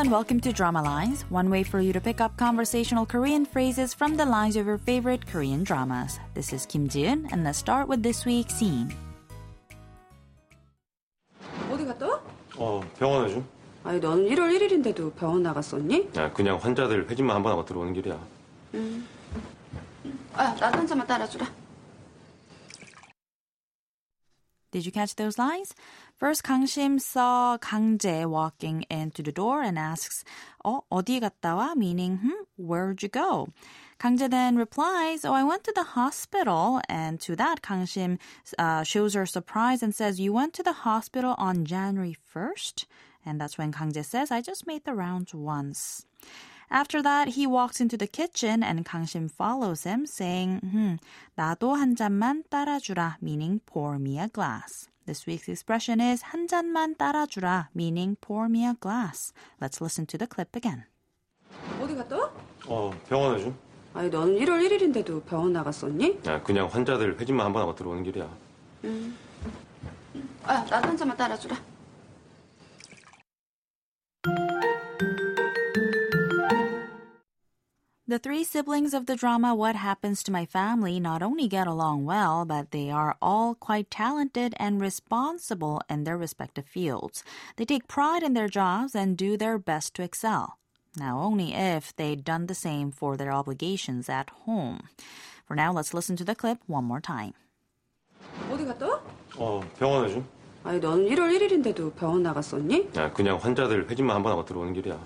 and welcome to Drama Lines, one way for you to pick up conversational Korean phrases from the lines of your favorite Korean dramas. This is Kim Ji-hun, and let's start with this week's scene. 어디 갔다 와? 병원에 좀. 아니, 넌 1월 1일인데도 병원 나갔었니? 야, 그냥 환자들 회진만 한 번 하고 들어오는 길이야. 아, 나도 한 잔만 따라주라. Did you catch those lines? First, Kangshim saw Kangjie walking into the door and asks, 어디 갔다 와? Meaning, where'd you go? Kangjie then replies, I went to the hospital. And to that, Kangshim shows her surprise and says, you went to the hospital on January 1st? And that's when Kangjie says, I just made the rounds once. After that, he walks into the kitchen and Kangshim follows him, saying, 나도 한 잔만 따라주라, meaning pour me a glass. This week's expression is 한 잔만 따라주라, meaning pour me a glass. Let's listen to the clip again. 어디 갔다 와? 병원에 좀. 아니, 넌 1월 1일인데도 병원 나갔었니? 야, 그냥 환자들 회진만 한 번 하고 들어오는 길이야. 아, 나도 한 잔만 따라주라. The three siblings of the drama What Happens to My Family not only get along well, but they are all quite talented and responsible in their respective fields. They take pride in their jobs and do their best to excel. Now, only if they'd done the same for their obligations at home. For now, let's listen to the clip one more time. 어디 갔다 와? 병원에 좀. 아니, 넌 1월 1일인데도 병원 나갔었니? 야, 그냥 환자들 회진만 한 번 하고 들어오는 길이야.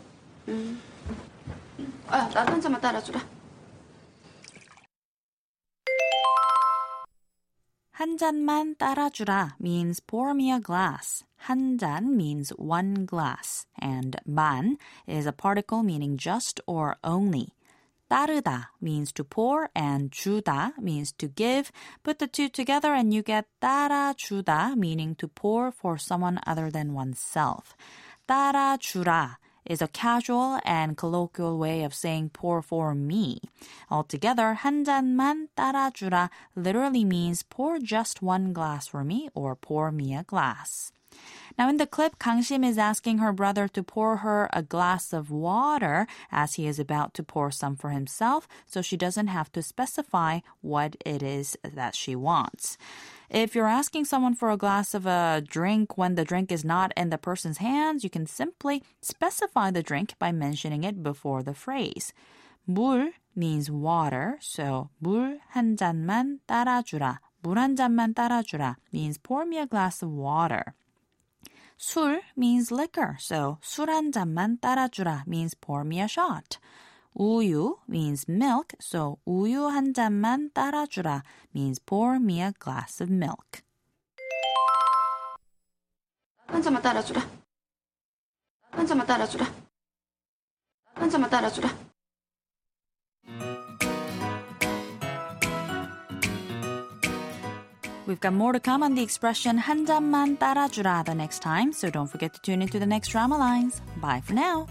아, 나도 한 잔만 따라주라. 한 잔만 따라주라 means pour me a glass. 한 잔 means one glass. And 만 is a particle meaning just or only. 따르다 means to pour and 주다 means to give. Put the two together and you get 따라주다 meaning to pour for someone other than oneself. 따라주라 is a casual and colloquial way of saying pour for me. Altogether, 한 잔만 따라주라 literally means pour just one glass for me or pour me a glass. Now in the clip, Kangshim is asking her brother to pour her a glass of water as he is about to pour some for himself, so she doesn't have to specify what it is that she wants. If you're asking someone for a glass of a drink when the drink is not in the person's hands, you can simply specify the drink by mentioning it before the phrase. 물 means water, so 물 한 잔만 따라주라. 물 한 잔만 따라주라 means pour me a glass of water. 술 means liquor, so 술 한 잔만 따라주라 means pour me a shot. 우유 means milk, so 우유 한 잔만 따라주라 means pour me a glass of milk. 한 잔만 따라주라. 한 잔만 따라주라. 한 잔만 따라주라. We've got more to come on the expression 한 잔만 따라주라 the next time, so don't forget to tune into the next Drama Lines. Bye for now.